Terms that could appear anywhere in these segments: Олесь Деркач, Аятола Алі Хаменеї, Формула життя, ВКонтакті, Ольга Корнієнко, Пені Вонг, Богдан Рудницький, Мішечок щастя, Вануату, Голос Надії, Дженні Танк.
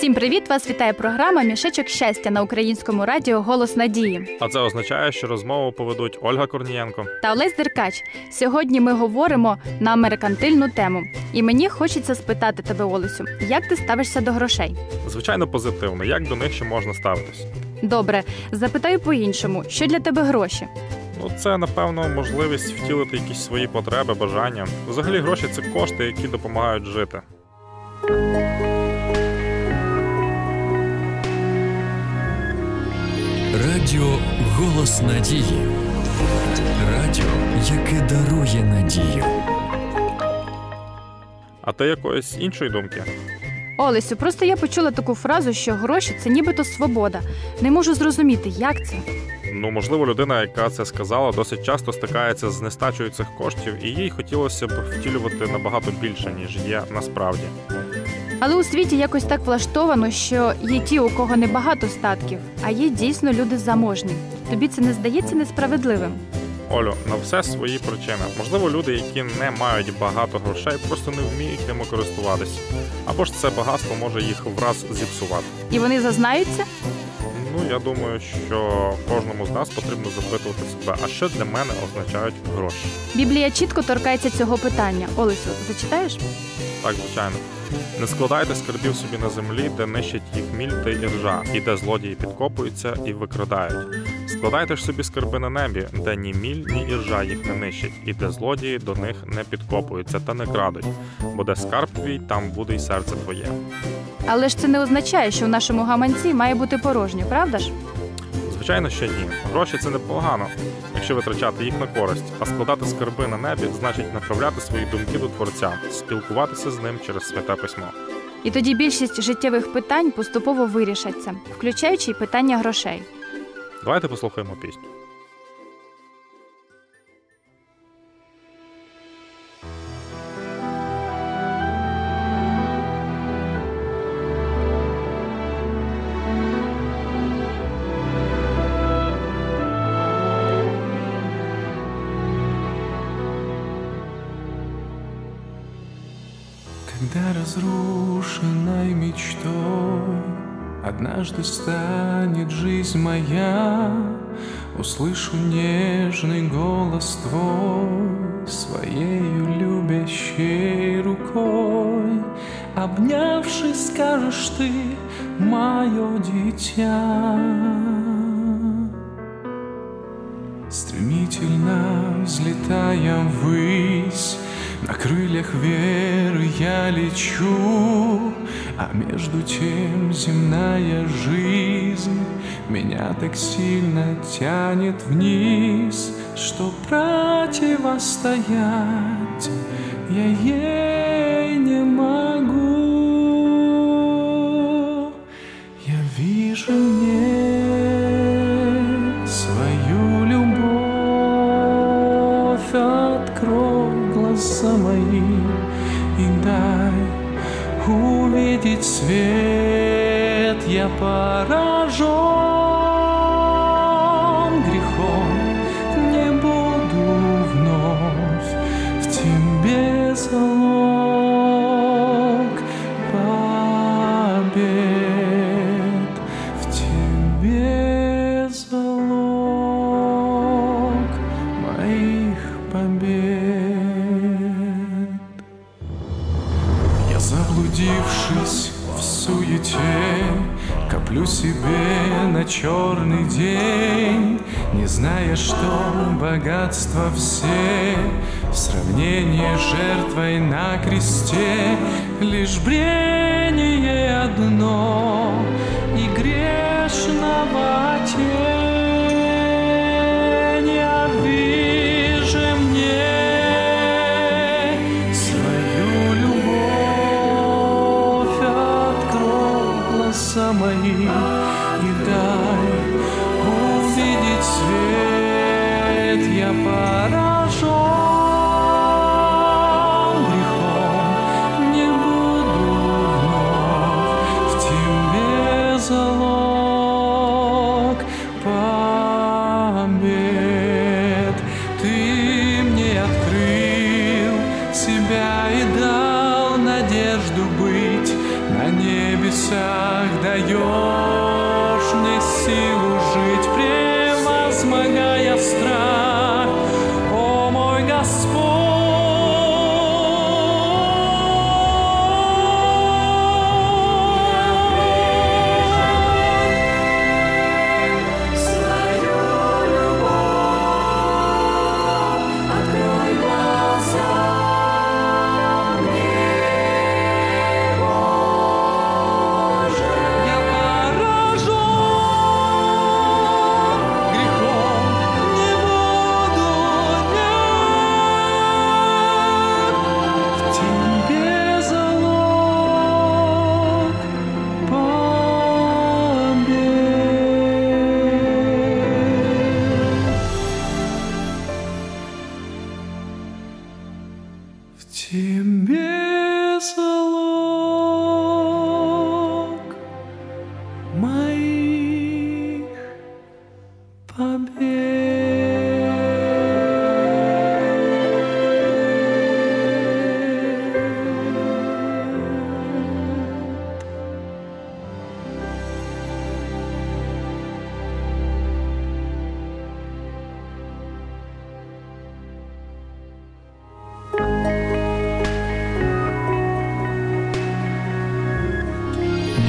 Всім привіт! Вас вітає програма «Мішечок щастя» на українському радіо «Голос Надії». А це означає, що розмову поведуть Ольга Корнієнко та Олесь Деркач. Сьогодні ми говоримо на меркантильну тему. І мені хочеться спитати тебе, Олесю, як ти ставишся до грошей? Звичайно, позитивно. Як до них ще можна ставитись? Добре. Запитаю по-іншому. Що для тебе гроші? Ну, це, напевно, можливість втілити якісь свої потреби, бажання. Взагалі, гроші – це кошти, які допомагають жити. Радіо «Голос Надії». Радіо, яке дарує надію. А ти якоїсь іншої думки? Олесю, просто я почула таку фразу, що гроші – це нібито свобода. Не можу зрозуміти, як це? Ну, можливо, людина, яка це сказала, досить часто стикається з нестачею цих коштів, і їй хотілося б втілювати набагато більше, ніж є насправді. Але у світі якось так влаштовано, що є ті, у кого небагато статків, а є дійсно люди заможні. Тобі це не здається несправедливим? Олю, на все свої причини. Можливо, люди, які не мають багато грошей, просто не вміють ними користуватися. Або ж це багатство може їх враз зіпсувати. І вони зазнаються? Ну, я думаю, що кожному з нас потрібно запитувати себе, а що для мене означають гроші? Біблія чітко торкається цього питання. Олесю, зачитаєш? Так, звичайно. Не складайте скарбів собі на землі, де нищать їх міль та іржа, і де злодії підкопуються і викрадають. Складайте ж собі скарби на небі, де ні міль, ні іржа їх не нищать, і де злодії до них не підкопуються та не крадуть. Бо де скарб твій, там буде й серце твоє. Але ж це не означає, що в нашому гаманці має бути порожньо, правда ж? Звичайно, що ні. Гроші – це непогано, якщо витрачати їх на користь. А складати скарби на небі – значить направляти свої думки до Творця, спілкуватися з ним через Святе Письмо. І тоді більшість життєвих питань поступово вирішаться, включаючи й питання грошей. Давайте послухаємо пісню. Когда разрушенной мечтой однажды станет жизнь моя, услышу нежный голос твой своею любящей рукой. Обнявшись, скажешь ты, мое дитя. Стремительно взлетая ввысь, на крыльях веры я лечу, а между тем земная жизнь меня так сильно тянет вниз, что противостоять я ей не могу. Я вижу мне свою любовь, открой глаза мои и дай увидеть свет. Я поражен грехом, не буду вновь в тебе залог. Побед в тебе залог моих побед. Заблудившись в суете, коплю себе на черный день, не зная, что богатство все в сравнении с жертвой на кресте лишь брение одно и грешного тень. Я вижу мне мои, и дай увидеть свет. Я поражен грехом, не буду вновь в тебе залог. Побед ты мне открыл себя и дал надежду быть на небе вещах даешь мне силу жить, превозмогая страх, о мой Господь.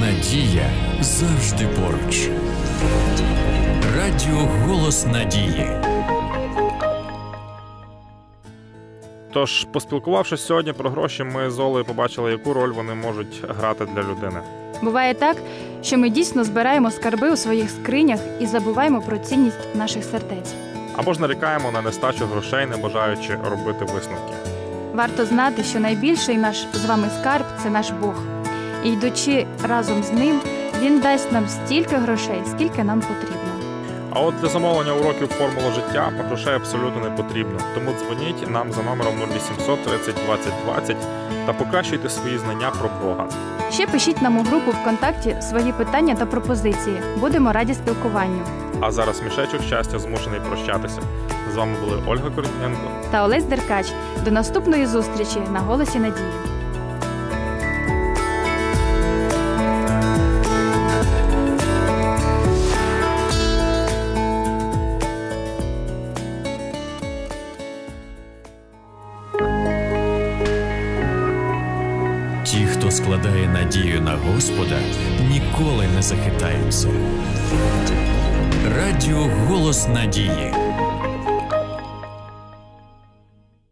Надія завжди поруч. Радіо «Голос Надії». Тож, поспілкувавшись сьогодні про гроші, ми з Олею побачили, яку роль вони можуть грати для людини. Буває так, що ми дійсно збираємо скарби у своїх скринях і забуваємо про цінність наших сердець. Або ж нарікаємо на нестачу грошей, не бажаючи робити висновки. Варто знати, що найбільший наш з вами скарб – це наш Бог. І йдучи разом з ним, він дасть нам стільки грошей, скільки нам потрібно. А от для замовлення уроків «Формула життя» грошей абсолютно не потрібно. Тому дзвоніть нам за номером 0800 30 20 20 та покращуйте свої знання про Бога. Ще пишіть нам у групу ВКонтакті свої питання та пропозиції. Будемо раді спілкуванню. А зараз «Мішечок щастя» змушений прощатися. З вами були Ольга Корнієнко та Олесь Деркач. До наступної зустрічі на «Голосі Надії». Ті, хто складає надію на Господа, ніколи не захитаються. Радіо «Голос Надії».